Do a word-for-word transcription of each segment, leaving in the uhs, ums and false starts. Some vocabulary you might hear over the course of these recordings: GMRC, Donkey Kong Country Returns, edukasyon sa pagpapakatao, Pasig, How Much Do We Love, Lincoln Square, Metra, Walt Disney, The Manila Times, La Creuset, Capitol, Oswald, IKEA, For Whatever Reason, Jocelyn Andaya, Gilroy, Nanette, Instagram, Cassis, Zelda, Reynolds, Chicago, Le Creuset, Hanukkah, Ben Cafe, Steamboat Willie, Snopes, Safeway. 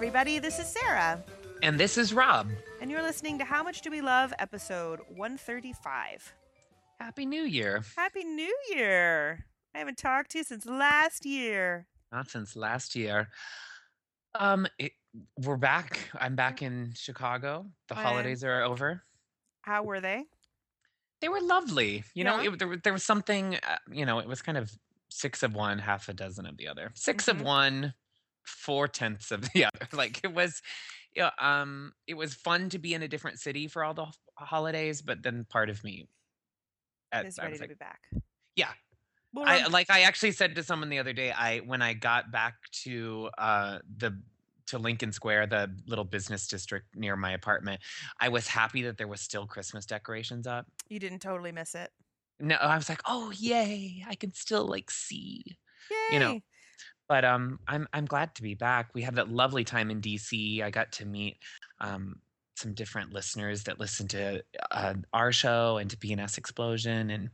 everybody. This is Sarah. And this is Rob. And you're listening to How Much Do We Love, episode one thirty-five. Happy New Year. Happy New Year. I haven't talked to you since last year. Not since last year. Um, it, We're back. I'm back in Chicago. The um, holidays are over. How were they? They were lovely. You yeah. know, it, there, there was something, uh, you know, it was kind of six of one, half a dozen of the other. Six mm-hmm. of one, four tenths of the other. Like it was... Yeah, um, it was fun to be in a different city for all the ho- holidays, but then part of me at, is ready I was to like, be back. Yeah, well, I, like I actually said to someone the other day, I when I got back to uh, the to Lincoln Square, the little business district near my apartment, I was happy that there was still Christmas decorations up. You didn't totally miss it. No, I was like, oh yay, I can still like see, yay. You know. But um, I'm I'm glad to be back. We had that lovely time in D C. I got to meet um, some different listeners that listen to uh, our show and to B and S Explosion, and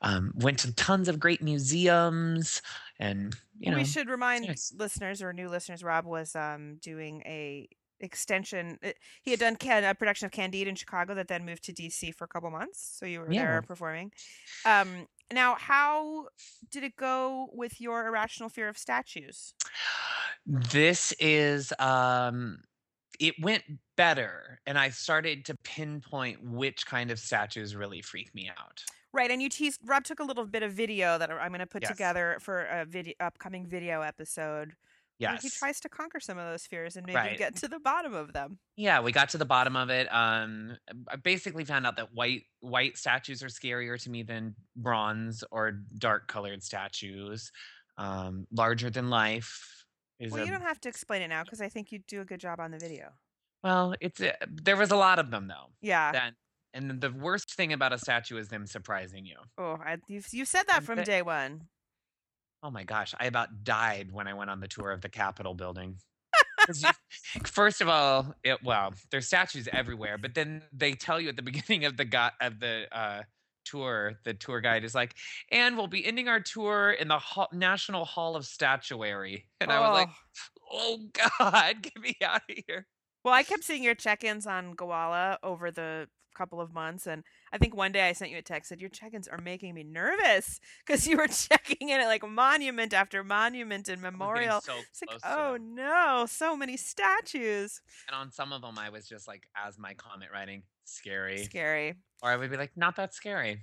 um, went to tons of great museums. And you know, we should remind yes. listeners or new listeners, Rob was um, doing a extension. He had done can, a production of Candide in Chicago that then moved to D C for a couple months. So you were yeah. there performing. Um, Now, how did it go with your irrational fear of statues? This is, um, it went better. And I started to pinpoint which kind of statues really freak me out. Right. And you teased, Rob took a little bit of video that I'm going to put yes. together for a video, upcoming video episode. Yes. He tries to conquer some of those fears and maybe right. get to the bottom of them. Yeah, we got to the bottom of it. Um, I basically found out that white white statues are scarier to me than bronze or dark colored statues. Um, larger than life. Is well, a... you don't have to explain it now because I think you do a good job on the video. Well, it's a, there was a lot of them though. Yeah. That, and the worst thing about a statue is them surprising you. Oh, I, you've, you said that and from the, day one. Oh my gosh, I about died when I went on the tour of the Capitol building. First of all, it, well, there's statues everywhere, but then they tell you at the beginning of the go- of the uh, tour, the tour guide is like, and we'll be ending our tour in the Hall- National Hall of Statuary. And oh. I was like, oh God, get me out of here. Well, I kept seeing your check-ins on Gowalla over the couple of months, and I think one day I sent you a text said your check-ins are making me nervous because you were checking in at like monument after monument and memorial. So it's like, oh no, so many statues. And on some of them, I was just like, as my comment writing, scary, scary, or I would be like, not that scary.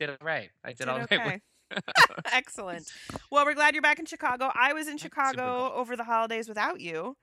Did it right. I did, did all okay. right. Excellent. Well, we're glad you're back in Chicago. I was in That's Chicago over the holidays without you.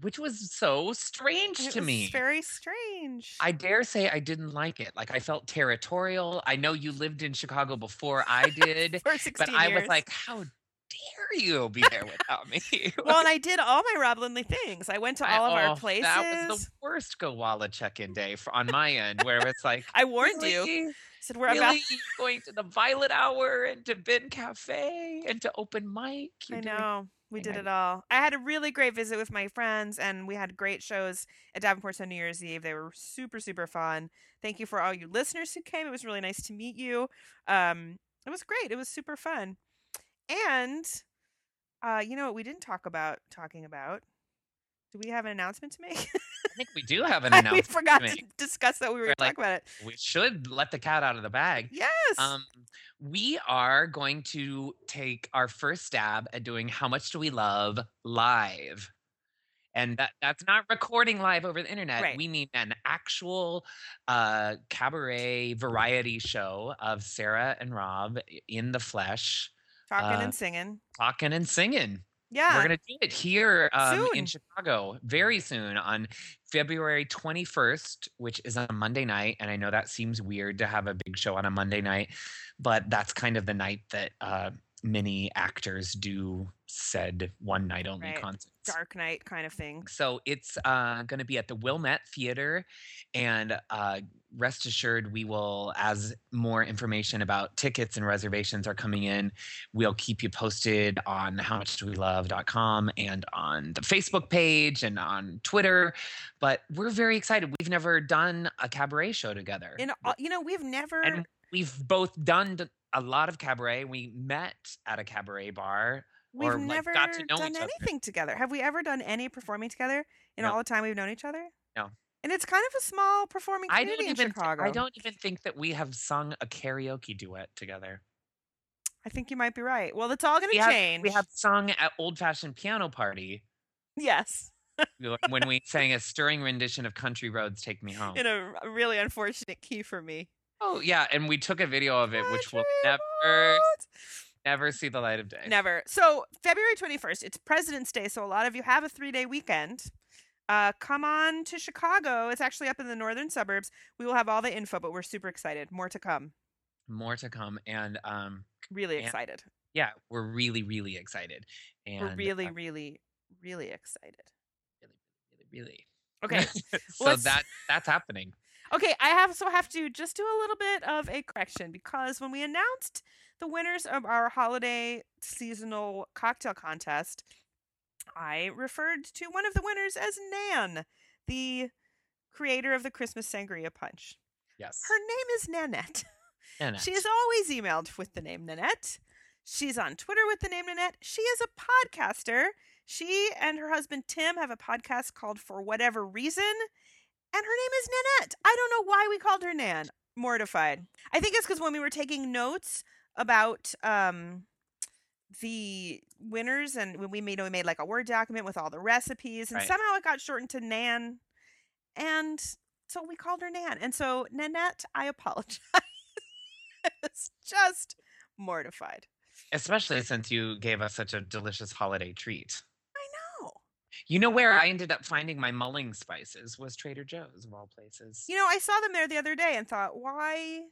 Which was so strange it to was me. Very strange. I dare say I didn't like it. Like I felt territorial. I know you lived in Chicago before I did, For sixteen but I years. Was like, "How dare you be there without me?" Well, and I did all my Rob Lindley things. I went to all I, of oh, our places. That was the worst Gowalla check-in day for, on my end, where it's like I warned really? You. I said we're really? About going to the Violet Hour and to Ben Cafe and to open mic. You're I know. Doing- We did it all. I had a really great visit with my friends, and we had great shows at Davenport on New Year's Eve. They were super, super fun. Thank you for all you listeners who came. It was really nice to meet you. Um, it was great. It was super fun. And uh, you know what we didn't talk about talking about? Do we have an announcement to make? I think we do have an announcement. We forgot to, to discuss that we were, were like, talking about it. We should let the cat out of the bag. Yes. Um, we are going to take our first stab at doing How Much Do We Love live. And that, that's not recording live over the internet. Right. We mean an actual uh, cabaret variety show of Sarah and Rob in the flesh. Talking uh, and singing. Talking and singing. Yeah, we're going to do it here um, in Chicago very soon on February twenty-first, which is on a Monday night. And I know that seems weird to have a big show on a Monday night, but that's kind of the night that uh, many actors do said one night only right. concerts. Dark night kind of thing. So it's uh, going to be at the Wilmette Theater. And uh, rest assured, we will, as more information about tickets and reservations are coming in, we'll keep you posted on how much do we love dot com and on the Facebook page and on Twitter. But we're very excited. We've never done a cabaret show together. And, you know, we've never... And we've both done a lot of cabaret. We met at a cabaret bar. We've or never like, got to know done each anything other. together. Have we ever done any performing together in no. all the time we've known each other? No. And it's kind of a small performing community I don't even in Chicago. Th- I don't even think that we have sung a karaoke duet together. I think you might be right. Well, it's all going to change. Have, we have sung at Old Fashioned Piano Party. Yes. When we sang a stirring rendition of Country Roads Take Me Home. In a really unfortunate key for me. Oh, yeah. And we took a video of it, Country which will never... Roads. Never see the light of day. Never. So February twenty-first, it's President's Day. So a lot of you have a three-day weekend. Uh, come on to Chicago. It's actually up in the northern suburbs. We will have all the info, but we're super excited. More to come. More to come. And um, really excited. And, yeah, we're really, really excited. And we're really, uh, really, really excited. Really, really, really. Okay. so Let's... that that's happening. Okay, I have so have to just do a little bit of a correction because when we announced the winners of our holiday seasonal cocktail contest, I referred to one of the winners as Nan, the creator of the Christmas Sangria Punch. Yes. Her name is Nanette. Nanette. She is always emailed with the name Nanette. She's on Twitter with the name Nanette. She is a podcaster. She and her husband Tim have a podcast called For Whatever Reason. And her name is Nanette. I don't know why we called her Nan. Mortified. I think it's because when we were taking notes about um, the winners and when we made, we made like a Word document with all the recipes and right. somehow it got shortened to Nan. And so we called her Nan. And so Nanette, I apologize. I was just mortified. Especially since you gave us such a delicious holiday treat. You know where I ended up finding my mulling spices was Trader Joe's, of all places. You know, I saw them there the other day and thought, why?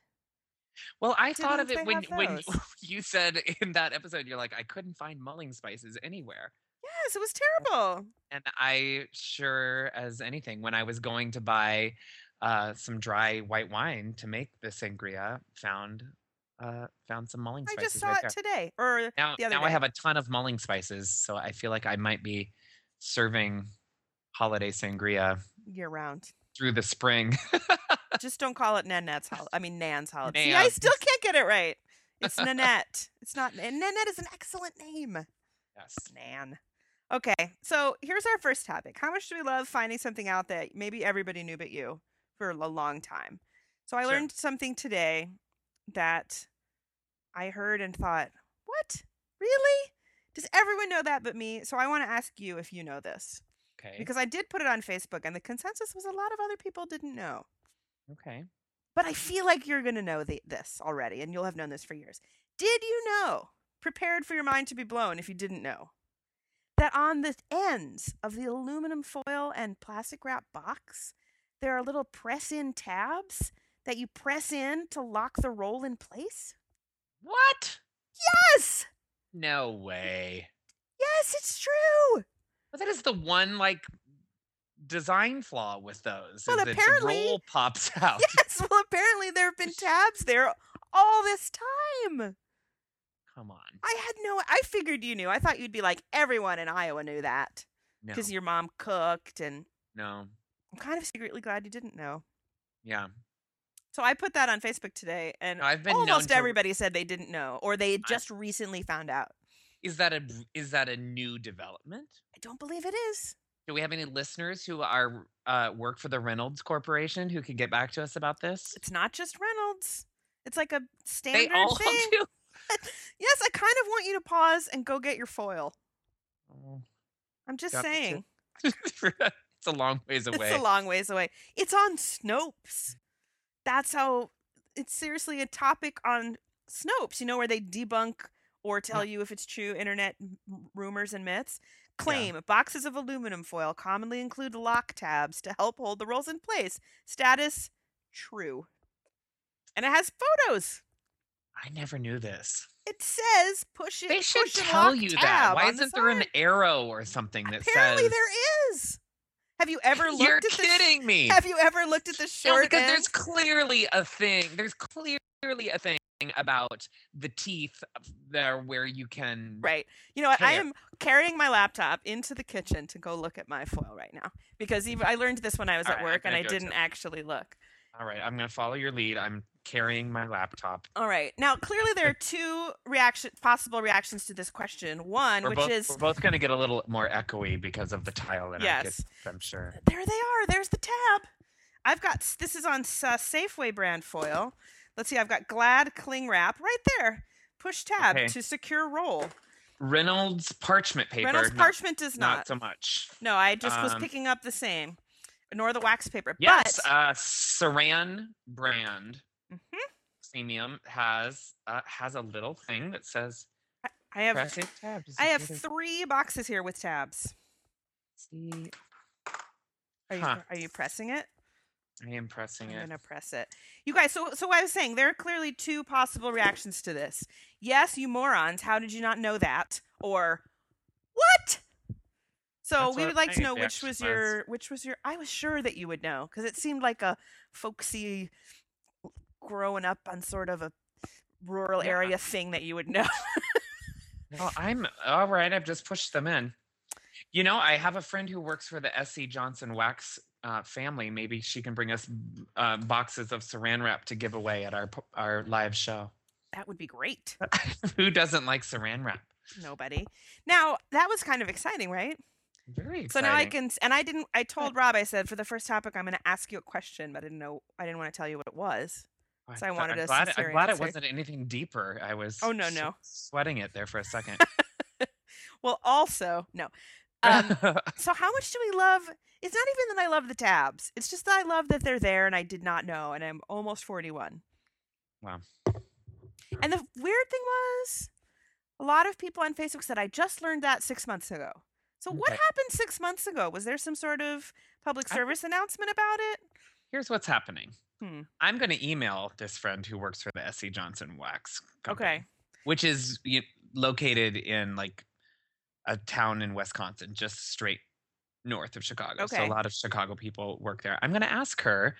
Well, I thought of it when when you said in that episode, you're like, I couldn't find mulling spices anywhere. Yes, it was terrible. And I sure as anything, when I was going to buy uh, some dry white wine to make the sangria, found uh, found some mulling spices. I just saw right it there. today or now, the other now day. I have a ton of mulling spices, so I feel like I might be serving holiday sangria year round through the spring. Just don't call it Nanette's holiday. I mean Nan's holiday. See, I still can't get it right. It's Nanette. It's not Nanette is an excellent name. Yes, Nan. Okay, so here's our first topic. How much do we love finding something out that maybe everybody knew but you for a long time? So I sure. learned something today that I heard and thought, what? Really? Does everyone know that but me? So I want to ask you if you know this. Okay. Because I did put it on Facebook, and the consensus was a lot of other people didn't know. Okay. But I feel like you're going to know the, this already, and you'll have known this for years. Did you know, prepared for your mind to be blown if you didn't know, that on the ends of the aluminum foil and plastic wrap box, there are little press-in tabs that you press in to lock the roll in place? What? Yes! No way. Yes, it's true. Well, that is the one like design flaw with those. Well, is apparently its roll pops out. Yes, well, apparently there have been tabs there all this time. Come on. I had no. I figured you knew. I thought you'd be like everyone in Iowa knew that because no. your mom cooked and. No. I'm kind of secretly glad you didn't know. Yeah. So I put that on Facebook today, and I've been almost to... everybody said they didn't know, or they just I... recently found out. Is that a is that a new development? I don't believe it is. Do we have any listeners who are uh, work for the Reynolds Corporation who can get back to us about this? It's not just Reynolds; it's like a standard. They all thing. do. Yes, I kind of want you to pause and go get your foil. Oh, I'm just saying. To... It's a long ways away. It's a long ways away. It's on Snopes. That's how it's seriously a topic on Snopes, you know, where they debunk or tell you if it's true internet m- rumors and myths. Claim, yeah. Boxes of aluminum foil commonly include lock tabs to help hold the rolls in place. Status, true. And it has photos. I never knew this. It says push it. They should push tell you that. Why isn't the there an arrow or something that Apparently says? Apparently there is. Have you ever looked You're at the kidding me. Have you ever looked at the short no, because end? There's clearly a thing. There's clearly a thing about the teeth there where you can Right. You know what? I am carrying my laptop into the kitchen to go look at my foil right now because even I learned this when I was All at right, work and I didn't actually look. All right, I'm going to follow your lead. I'm carrying my laptop. All right. Now, clearly there are two reaction, possible reactions to this question. One, we're which both, is... We're both going to get a little more echoey because of the tile in yes. our kids, I'm sure. There they are. There's the tab. I've got... This is on uh, Safeway brand foil. Let's see. I've got Glad Cling Wrap right there. Push tab okay. to secure roll. Reynolds parchment paper. Reynolds parchment not, does not. Not so much. No, I just um, was picking up the same. Nor the wax paper. Yes, but... uh, Saran brand. Mm-hmm. Premium has uh, has a little thing that says I have tabs. I have three boxes here with tabs. See. Are you huh. are you pressing it? I am pressing I'm it. I'm gonna press it. You guys, so so I was saying there are clearly two possible reactions to this. Yes, you morons, how did you not know that? Or what? So That's we would like to know which was, was your which was your I was sure that you would know because it seemed like a folksy growing up on sort of a rural yeah. area thing that you would know. Well, I'm all right. I've just pushed them in. You know, I have a friend who works for the S C Johnson wax uh, family. Maybe she can bring us uh, boxes of Saran Wrap to give away at our our live show. That would be great. Who doesn't like Saran Wrap? Nobody. Now, that was kind of exciting, right? Very exciting. So now I can, and I didn't, I told Rob, I said, for the first topic, I'm going to ask you a question, but I didn't know, I didn't want to tell you what it was. So I, I wanted I'm glad, a I'm glad answer. It wasn't anything deeper. I was oh, no, no. sweating it there for a second. Well, also, no. Um, so how much do we love? It's not even that I love the tabs. It's just that I love that they're there and I did not know. And I'm almost forty-one. Wow. And the weird thing was a lot of people on Facebook said, I just learned that six months ago. So okay. what happened six months ago? Was there some sort of public service I... announcement about it? Here's what's happening. Hmm. I'm going to email this friend who works for the S C Johnson Wax Company, okay. which is you know, located in like a town in Wisconsin, just straight north of Chicago. Okay. So a lot of Chicago people work there. I'm going to ask her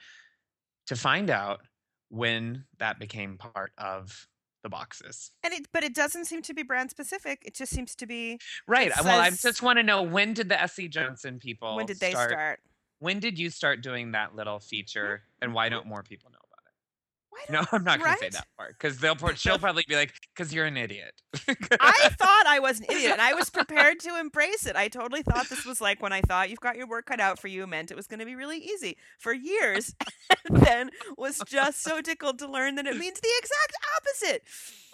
to find out when that became part of the boxes. And it, but it doesn't seem to be brand specific. It just seems to be right. Well, says, I just want to know when did the S C Johnson people when did they start? start? When did you start doing that little feature, and why don't more people know about it? Why don't, no, I'm not right? going to say that part, because they'll she'll probably be like, because you're an idiot. I thought I was an idiot, and I was prepared to embrace it. I totally thought this was like when I thought you've got your work cut out for you meant it was going to be really easy for years, and then was just so tickled to learn that it means the exact opposite.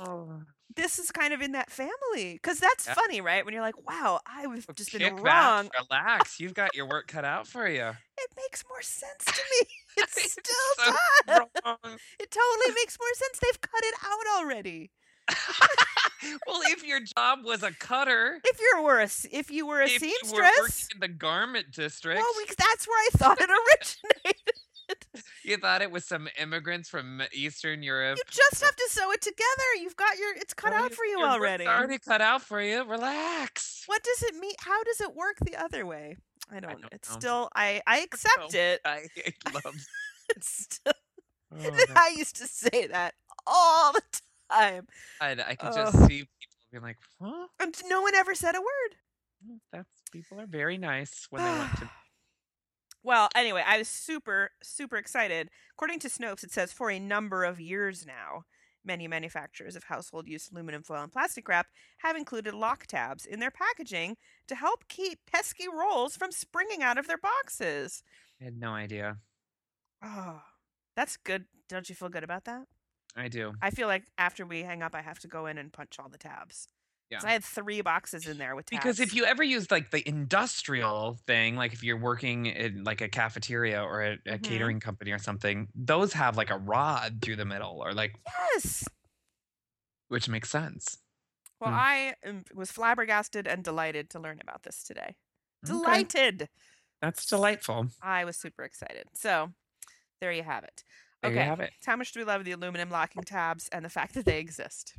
Oh. This is kind of in that family because that's yeah. funny, right? When you're like, wow, I've just Kick been wrong. Back, relax. You've got your work cut out for you. It makes more sense to me. It's still so done. Wrong. It totally makes more sense. They've cut it out already. Well, if your job was a cutter, if you were a, if you were a if seamstress, you were working in the garment district, well, we, that's where I thought it originated. You thought it was some immigrants from Eastern Europe. You just have to sew it together. You've got your, it's cut well, out for you already. It's already cut out for you. Relax. What does it mean? How does it work the other way? I don't, I don't it's know. still, I, I accept I it. I love it's still, oh, I used to say that all the time. I, I could oh. just see people being like, huh? And no one ever said a word. That's, people are very nice when they want to. Well, anyway, I was super, super excited. According to Snopes, it says for a number of years now, many manufacturers of household use aluminum foil and plastic wrap have included lock tabs in their packaging to help keep pesky rolls from springing out of their boxes. I had no idea. Oh, that's good. Don't you feel good about that? I do. I feel like after we hang up, I have to go in and punch all the tabs. Yeah. So I had three boxes in there with tabs. Because if you ever use like the industrial thing, like if you're working in like a cafeteria or a, a mm-hmm. catering company or something, those have like a rod through the middle or like. Yes. Which makes sense. Well, hmm. I am, was flabbergasted and delighted to learn about this today. Delighted. Okay. That's delightful. I was super excited. So there you have it. There okay. you have it. How much do we love the aluminum locking tabs and the fact that they exist?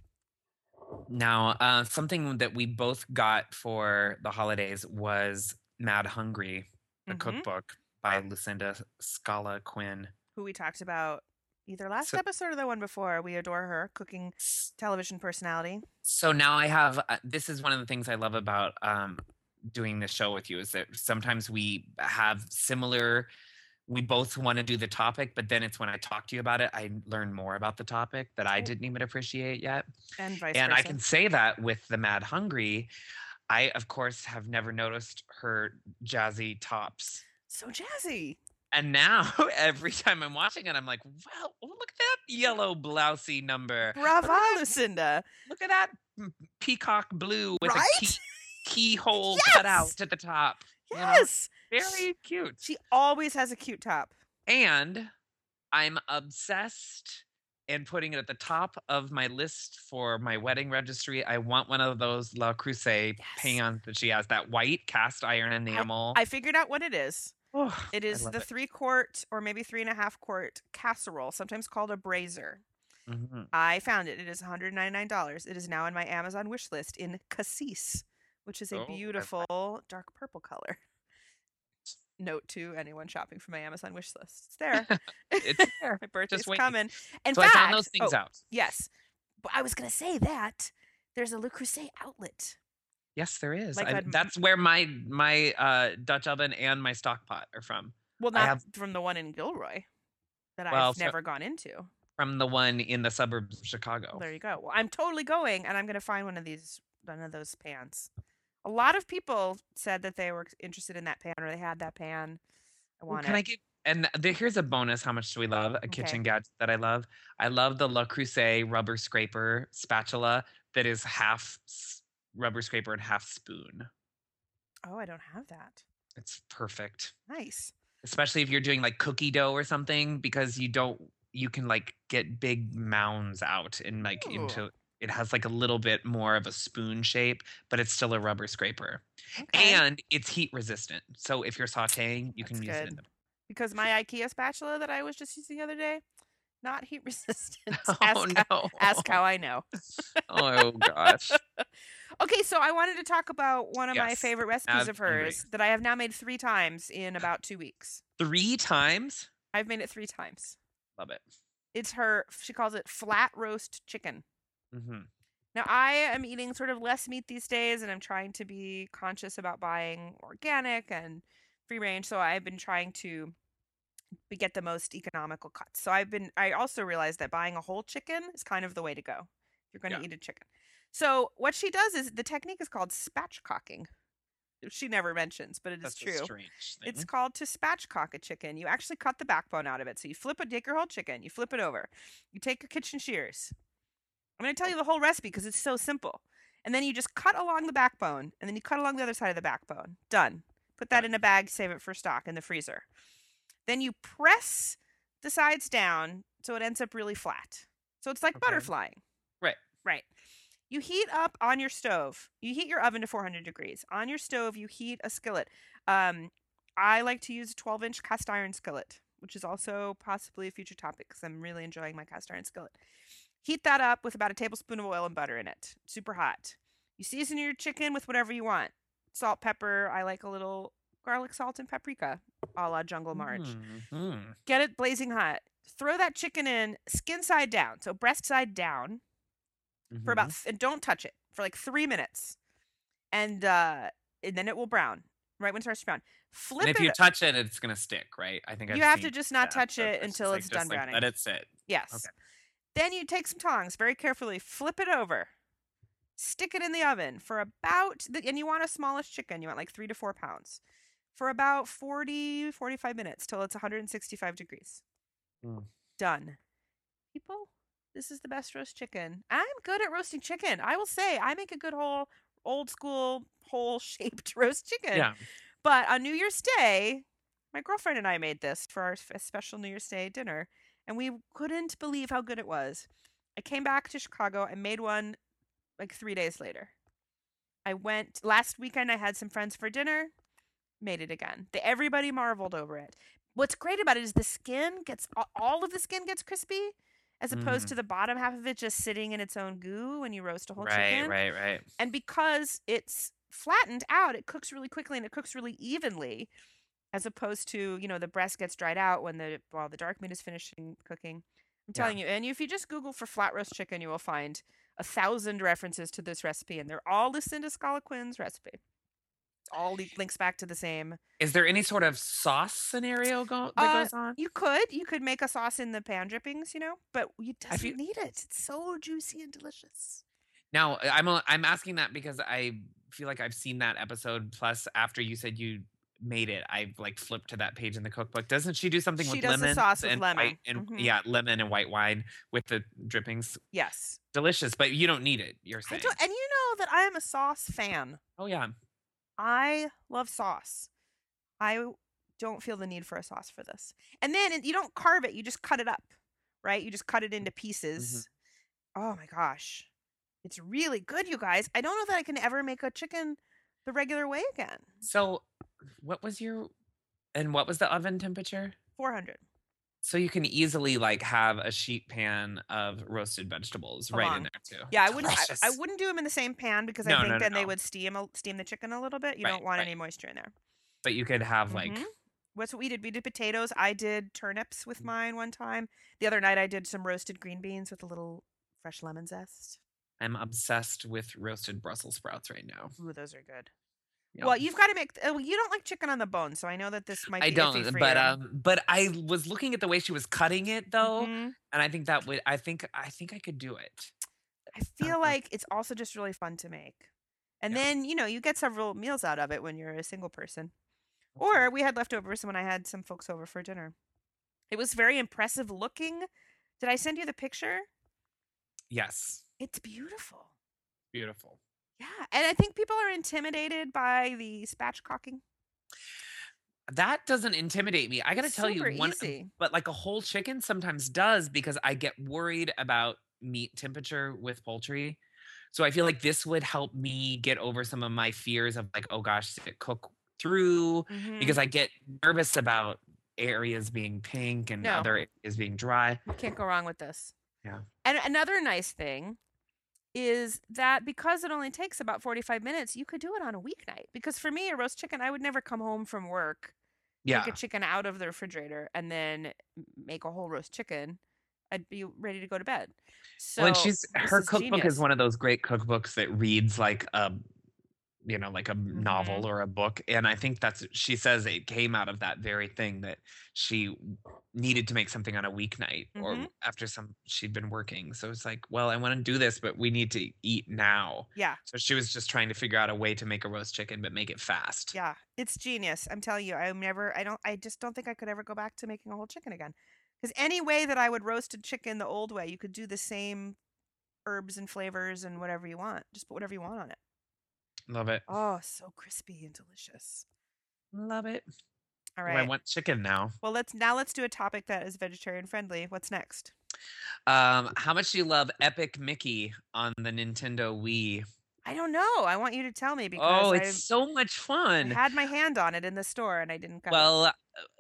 Now, uh, something that we both got for the holidays was Mad Hungry, the mm-hmm. cookbook by Lucinda Scala Quinn. Who we talked about either last so, episode or the one before. We adore her, cooking television personality. So now I have, uh, this is one of the things I love about um, doing this show with you is that sometimes we have similar we both want to do the topic, but then it's when I talk to you about it, I learn more about the topic that I didn't even appreciate yet. And vice versa. And I can say that with the Mad Hungry, I, of course, have never noticed her jazzy tops. So jazzy. And now every time I'm watching it, I'm like, wow, look at that yellow blousey number. Bravo, look that, Lucinda. Look at that peacock blue with right? a key, keyhole yes! cut out at the top. Yes. You know, very cute. She always has a cute top. And I'm obsessed and putting it at the top of my list for my wedding registry. I want one of those La Creuset yes. pants that she has, that white cast iron enamel. I, I figured out what it is. Oh, it is the it. three quart or maybe three and a half quart casserole, sometimes called a brazier. Mm-hmm. I found it. It is one hundred ninety-nine dollars. It is now on my Amazon wish list in Cassis, which is a oh, beautiful okay. dark purple color. Note to anyone shopping for my Amazon wish list. It's there. It's there. My birthday's coming. In so fact, I found those things oh, out. Yes. But I was going to say that there's a Le Creuset outlet. Yes, there is. Like I, that, that's where my my uh, Dutch oven and my stock pot are from. Well, not have, from the one in Gilroy that well, I've so never gone into. From the one in the suburbs of Chicago. There you go. Well, I'm totally going, and I'm going to find one of these, one of those pans. A lot of people said that they were interested in that pan, or they had that pan. I want well, can it. I give? And the, here's a bonus: How Much Do We Love? A okay. kitchen gadget that I love. I love the La Creuset rubber scraper spatula that is half rubber scraper and half spoon. Oh, I don't have that. It's perfect. Nice. Especially if you're doing like cookie dough or something, because you don't, you can like get big mounds out and like Ooh. into, it has like a little bit more of a spoon shape, but it's still a rubber scraper. Okay. And it's heat resistant. So if you're sauteing, you That's can use good. it. In the- because my IKEA spatula that I was just using the other day, not heat resistant. Oh, ask, no. how, ask how I know. Oh, gosh. Okay, so I wanted to talk about one of yes. my favorite recipes Ab- of hers that I have now made three times in about two weeks. Three times? I've made it three times. Love it. It's her, she calls it flat roast chicken. Mm-hmm. Now, I am eating sort of less meat these days, and I'm trying to be conscious about buying organic and free range, so I've been trying to we get the most economical cuts. So I've been, I also realized that buying a whole chicken is kind of the way to go. You're going to yeah. eat a chicken. So what she does is the technique is called spatchcocking. She never mentions, but it That's is true. A strange thing. It's called to spatchcock a chicken. You actually cut the backbone out of it. So you flip it, take your whole chicken, you flip it over, you take your kitchen shears. I'm going to tell you the whole recipe because it's so simple. And then you just cut along the backbone and then you cut along the other side of the backbone. Done. Put that yeah. in a bag, save it for stock in the freezer. Then you press the sides down so it ends up really flat. So it's like okay. butterflying. Right. Right. You heat up on your stove. You heat your oven to four hundred degrees. On your stove, you heat a skillet. Um, I like to use a twelve-inch cast iron skillet, which is also possibly a future topic because I'm really enjoying my cast iron skillet. Heat that up with about a tablespoon of oil and butter in it. Super hot. You season your chicken with whatever you want. Salt, pepper. I like a little garlic, salt, and paprika. A la Jungle March. Mm-hmm. Get it blazing hot. Throw that chicken in, skin side down, so breast side down, mm-hmm. for about th- and don't touch it for like three minutes, and uh, and then it will brown. Right when it starts to brown, flip and if it. If you touch it, it's gonna stick, right? I think I've you have to just not that, touch it until like, it's done like browning. Let it sit. Yes. Okay. Then you take some tongs very carefully, flip it over, stick it in the oven for about the, and you want a smallish chicken. You want like three to four pounds. For about forty, forty-five minutes till it's one hundred sixty-five degrees. Mm. Done. People, this is the best roast chicken. I'm good at roasting chicken. I will say I make a good whole old school whole shaped roast chicken. Yeah. But on New Year's Day, my girlfriend and I made this for our special New Year's Day dinner, and we couldn't believe how good it was. I came back to Chicago and made one like three days later. I went last weekend. I had some friends for dinner. Made it again. The, everybody marveled over it. What's great about it is the skin gets, all of the skin gets crispy, as opposed mm. to the bottom half of it just sitting in its own goo when you roast a whole right, chicken. Right, right, right. And because it's flattened out, it cooks really quickly and it cooks really evenly, as opposed to, you know, the breast gets dried out when the while well, the dark meat is finishing cooking. I'm telling yeah. you, and if you just Google for flat roast chicken, you will find a thousand references to this recipe, and they're all Lucinda Scala Quinn's recipe. all links back to the same. Is there any sort of sauce scenario go- that uh, goes on? You could. You could make a sauce in the pan drippings, you know, but you don't need it. It's so juicy and delicious. Now, I'm a, I'm asking that because I feel like I've seen that episode. Plus, after you said you made it, I like flipped to that page in the cookbook. Doesn't she do something she with does lemon? She sauce with and lemon. White and, mm-hmm. Yeah, lemon and white wine with the drippings. Yes. Delicious, but you don't need it, you're saying. I don't, and you know that I am a sauce fan. Oh, yeah. I love sauce. I don't feel the need for a sauce for this. And then you don't carve it. You just cut it up, right? You just cut it into pieces. Mm-hmm. Oh, my gosh. It's really good, you guys. I don't know that I can ever make a chicken the regular way again. So what was your – and what was the oven temperature? four hundred. So you can easily, like, have a sheet pan of roasted vegetables right in there, too. Yeah, I wouldn't I, I wouldn't do them in the same pan because I no, think no, then no. they would steam steam the chicken a little bit. You right, don't want right. any moisture in there. But you could have, like... Mm-hmm. What's what we did? We did potatoes. I did turnips with mine one time. The other night I did some roasted green beans with a little fresh lemon zest. I'm obsessed with roasted Brussels sprouts right now. Ooh, those are good. Yeah. Well, you've got to make. Uh, you don't like chicken on the bone, so I know that this might. Be I don't, but you. um, but I was looking at the way she was cutting it though, mm-hmm. and I think that would. I think I think I could do it. I feel uh, like it's also just really fun to make, and yeah. then you know you get several meals out of it when you're a single person, or we had leftovers when I had some folks over for dinner. It was very impressive looking. Did I send you the picture? Yes. It's beautiful. Beautiful. Yeah, and I think people are intimidated by the spatchcocking. That doesn't intimidate me. I got to tell you, one, easy. But like a whole chicken sometimes does because I get worried about meat temperature with poultry. So I feel like this would help me get over some of my fears of like, oh gosh, did it cook through? Mm-hmm. Because I get nervous about areas being pink and no. other areas being dry. You can't go wrong with this. Yeah. And another nice thing is that because it only takes about forty-five minutes, you could do it on a weeknight. Because for me, a roast chicken, I would never come home from work, yeah. take a chicken out of the refrigerator, and then make a whole roast chicken. I'd be ready to go to bed. So well, and she's her cookbook genius. Is one of those great cookbooks that reads like a, you know, like a mm-hmm. novel or a book. And I think that's she says it came out of that very thing that she needed to make something on a weeknight or mm-hmm. after some she'd been working. So it's like, well, I want to do this, but we need to eat now. Yeah. So she was just trying to figure out a way to make a roast chicken, but make it fast. Yeah. It's genius. I'm telling you, I'm never, I don't, I just don't think I could ever go back to making a whole chicken again. Because any way that I would roast a chicken the old way, you could do the same herbs and flavors and whatever you want. Just put whatever you want on it. Love it. Oh, so crispy and delicious. Love it. All right. Well, I want chicken now. Well, let's now let's do a topic that is vegetarian friendly. What's next? Um, how much do you love Epic Mickey on the Nintendo Wii? I don't know. I want you to tell me because oh, it's I've, so much fun. I had my hand on it in the store and I didn't come. Well, it.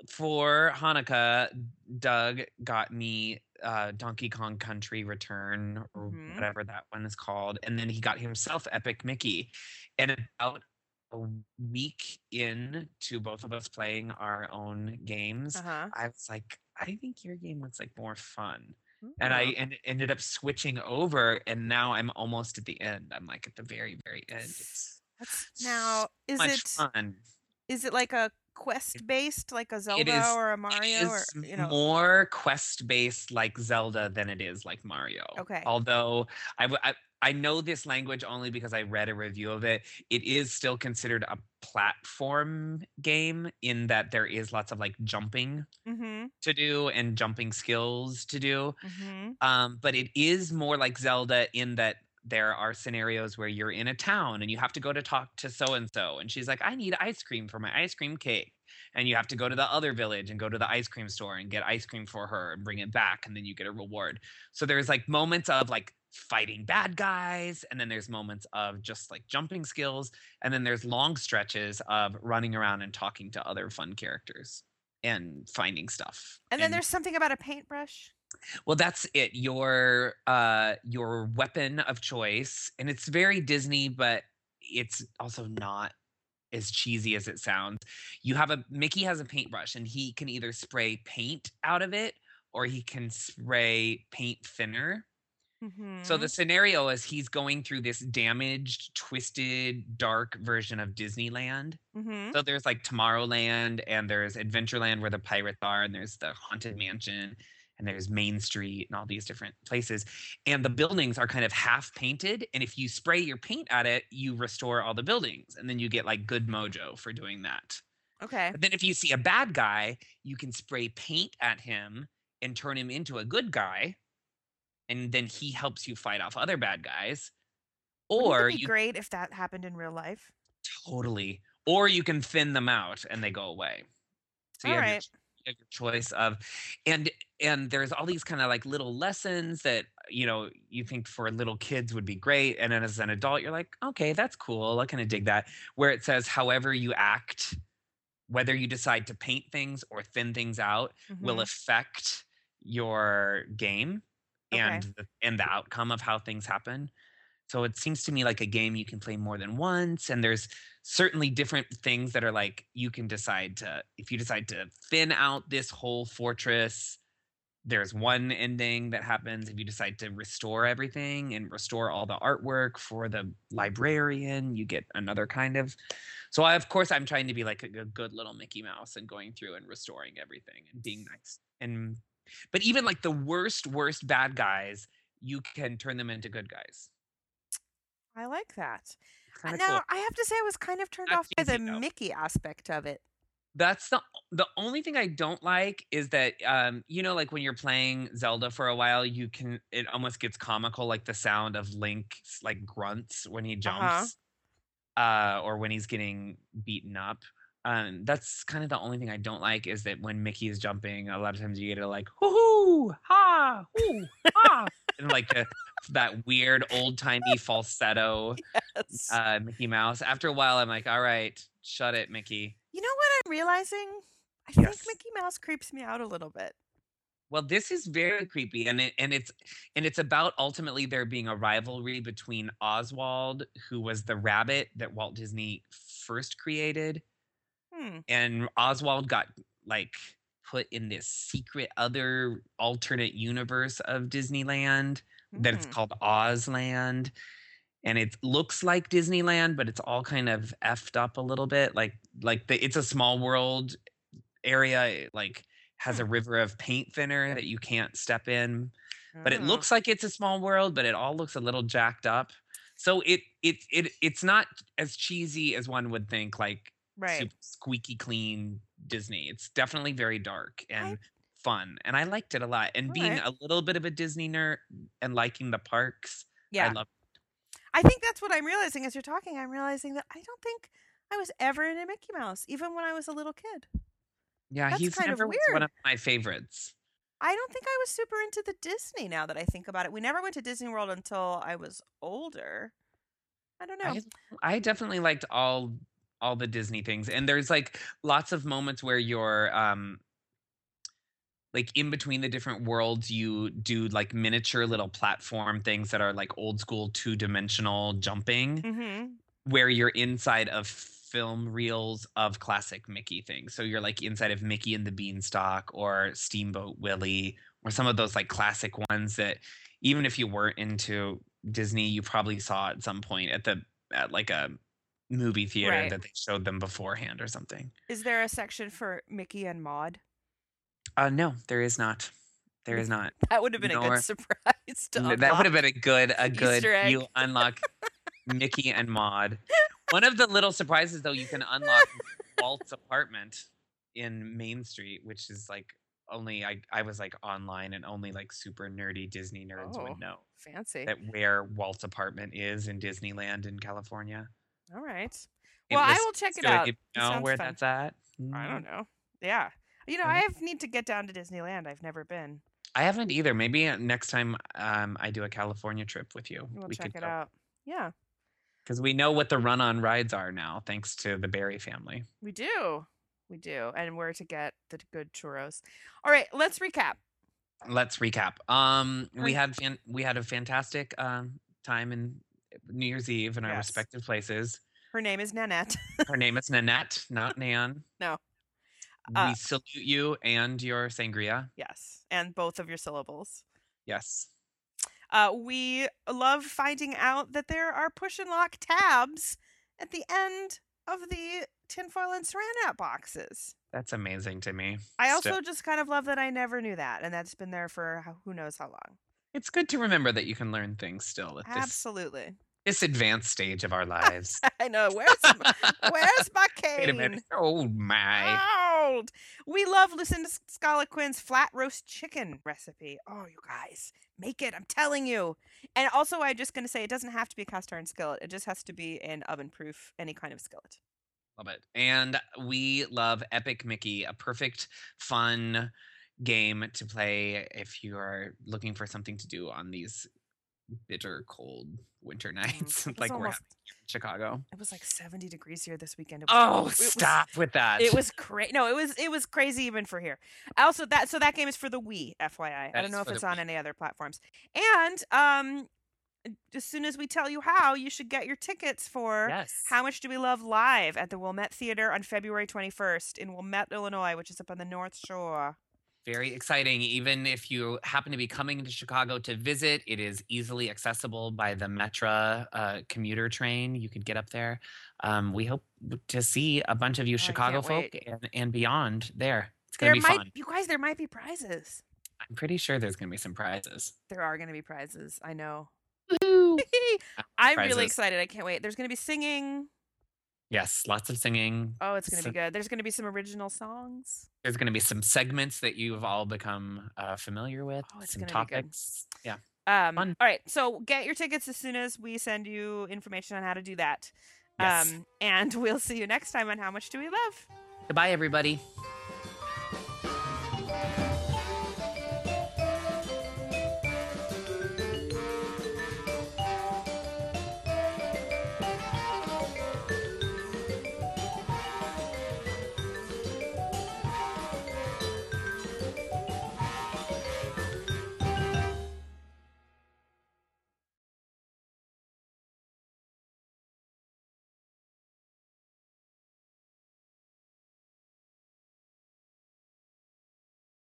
For Hanukkah, Doug got me uh, Donkey Kong Country Return or mm-hmm. whatever that one is called, and then he got himself Epic Mickey, and about a week in to both of us playing our own games, uh-huh. I was like, I think your game looks like more fun. Ooh. And I en- ended up switching over, and now I'm almost at the end. I'm like at the very, very end. It's That's, now, is so much it fun. Is it like a quest-based, like a Zelda is, or a Mario? It is or, you know. More quest-based like Zelda than it is like Mario. Okay. Although I, w- I I know this language only because I read a review of it. It is still considered a platform game in that there is lots of like jumping mm-hmm. to do and jumping skills to do. Mm-hmm. Um, but it is more like Zelda in that there are scenarios where you're in a town and you have to go to talk to so-and-so. And she's like, I need ice cream for my ice cream cake. And you have to go to the other village and go to the ice cream store and get ice cream for her and bring it back. And then you get a reward. So there's like moments of like fighting bad guys. And then there's moments of just like jumping skills. And then there's long stretches of running around and talking to other fun characters and finding stuff. And then and- there's something about a paintbrush. Well, that's it. Your uh, your weapon of choice, and it's very Disney, but it's also not as cheesy as it sounds. You have a Mickey has a paintbrush, and he can either spray paint out of it, or he can spray paint thinner. Mm-hmm. So the scenario is he's going through this damaged, twisted, dark version of Disneyland. Mm-hmm. So there's like Tomorrowland, and there's Adventureland where the pirates are, and there's the Haunted Mansion, and there's Main Street and all these different places. And the buildings are kind of half painted. And if you spray your paint at it, you restore all the buildings. And then you get like good mojo for doing that. Okay. But then if you see a bad guy, you can spray paint at him and turn him into a good guy. And then he helps you fight off other bad guys. Or Wouldn't it be you... great if that happened in real life. Totally. Or you can thin them out and they go away. So you all have right. Your... Your choice of, and and there's all these kind of like little lessons that, you know, you think for little kids would be great, and then as an adult you're like, okay, that's cool, I kind of dig that, where it says however you act, whether you decide to paint things or thin things out, mm-hmm. will affect your game and okay. the, and the outcome of how things happen. So it seems to me like a game you can play more than once. And there's certainly different things that are like, you can decide to, if you decide to thin out this whole fortress, there's one ending that happens. If you decide to restore everything and restore all the artwork for the librarian, you get another kind of. So I, of course, I'm trying to be like a, a good little Mickey Mouse and going through and restoring everything and being nice. And but even like the worst, worst bad guys, you can turn them into good guys. I like that. Now, cool. I have to say I was kind of turned That's off by the though. Mickey aspect of it. That's the the only thing I don't like is that, um, you know, like when you're playing Zelda for a while, you can, it almost gets comical, like the sound of Link's like grunts when he jumps, uh-huh. uh, or when he's getting beaten up. Um, that's kind of the only thing I don't like is that when Mickey is jumping, a lot of times you get to like, hoo-hoo, ha, hoo, ha, and like a, that weird old-timey falsetto yes. uh, Mickey Mouse. After a while, I'm like, all right, shut it, Mickey. You know what I'm realizing? I yes. think Mickey Mouse creeps me out a little bit. Well, this is very creepy, and it, and it's and it's about ultimately there being a rivalry between Oswald, who was the rabbit that Walt Disney first created, Hmm. and Oswald got like put in this secret other alternate universe of Disneyland mm. that it's called Ozland, and it looks like Disneyland, but it's all kind of effed up a little bit. Like like the It's a Small World area. It, like has a river of paint thinner that you can't step in, oh. but it looks like It's a Small World, but it all looks a little jacked up. So it it it it's not as cheesy as one would think. Like. Right. Super squeaky clean Disney. It's definitely very dark and I, fun. And I liked it a lot. And being right. a little bit of a Disney nerd and liking the parks, yeah. I love it. I think that's what I'm realizing as you're talking. I'm realizing that I don't think I was ever in a Mickey Mouse, even when I was a little kid. Yeah, that's he's kind never of weird. Was one of my favorites. I don't think I was super into the Disney now that I think about it. We never went to Disney World until I was older. I don't know. I, I definitely liked all... all the Disney things. And there's like lots of moments where you're um, like in between the different worlds, you do like miniature little platform things that are like old school two dimensional jumping mm-hmm. where you're inside of film reels of classic Mickey things. So you're like inside of Mickey and the Beanstalk or Steamboat Willie or some of those like classic ones that even if you weren't into Disney, you probably saw at some point at the, at like a, movie theater right. that they showed them beforehand or something. Is there a section for Mickey and Maude? Uh, no, there is not. There is not. That would have been Nor, a good surprise. To that would have been a good, a good. Easter egg. You unlock Mickey and Maude. One of the little surprises, though, you can unlock Walt's apartment in Main Street, which is like only I, I was like online and only like super nerdy Disney nerds oh, would know. Fancy that where Walt's apartment is in Disneyland in California. All right. Well, I will check it out. You know where that's at? I don't know. Yeah. You know, I have, need to get down to Disneyland. I've never been. I haven't either. Maybe next time um, I do a California trip with you. We'll check it out. Yeah. Because we know what the run-on rides are now, thanks to the Berry family. We do. We do. And where to get the good churros. All right. Let's recap. Let's recap. Um, we had fan- we had a fantastic um, time in New Year's Eve in yes. our respective places. Her name is Nanette. Her name is Nanette, not Nan. No. Uh, we salute you and your sangria. Yes. And both of your syllables. Yes. Uh, we love finding out that there are push and lock tabs at the end of the tinfoil and Saran wrap boxes. That's amazing to me. I also Still. just kind of love that I never knew that, and that's been there for who knows how long. It's good to remember that you can learn things still at this, Absolutely. this advanced stage of our lives. I know. Where's where's my cane? Wait a minute. Oh, my. Old. We love Lucinda Scala Quinn's flat roast chicken recipe. Oh, you guys, make it. I'm telling you. And also, I'm just going to say it doesn't have to be a cast iron skillet. It just has to be an oven-proof, any kind of skillet. Love it. And we love Epic Mickey, a perfect, fun game to play if you are looking for something to do on these bitter cold winter nights like almost, we're having in Chicago. It was like seventy degrees here this weekend. It was, oh, it stop was, with that. It was crazy. No, it was it was crazy even for here. Also, that so that game is for the Wii, F Y I. That I don't know if it's on Wii. Any other platforms. And um as soon as we tell you how, you should get your tickets for yes. How Much Do We Love Live at the Wilmette Theater on February twenty-first in Wilmette, Illinois, which is up on the North Shore. Very exciting. Even if you happen to be coming to Chicago to visit, it is easily accessible by the Metra uh, commuter train. You could get up there. Um, we hope to see a bunch of you oh, Chicago folk and, and beyond there. It's going to be might, fun. You guys, there might be prizes. I'm pretty sure there's going to be some prizes. There are going to be prizes. I know. I'm prizes. really excited. I can't wait. There's going to be singing. Yes, lots of singing. Oh, it's going to be good. There's going to be some original songs. There's going to be some segments that you've all become uh, familiar with. Oh, it's some topics. Be good. Yeah. Um, Fun. All right. So get your tickets as soon as we send you information on how to do that. Yes. Um, and we'll see you next time on How Much Do We Love? Goodbye, everybody.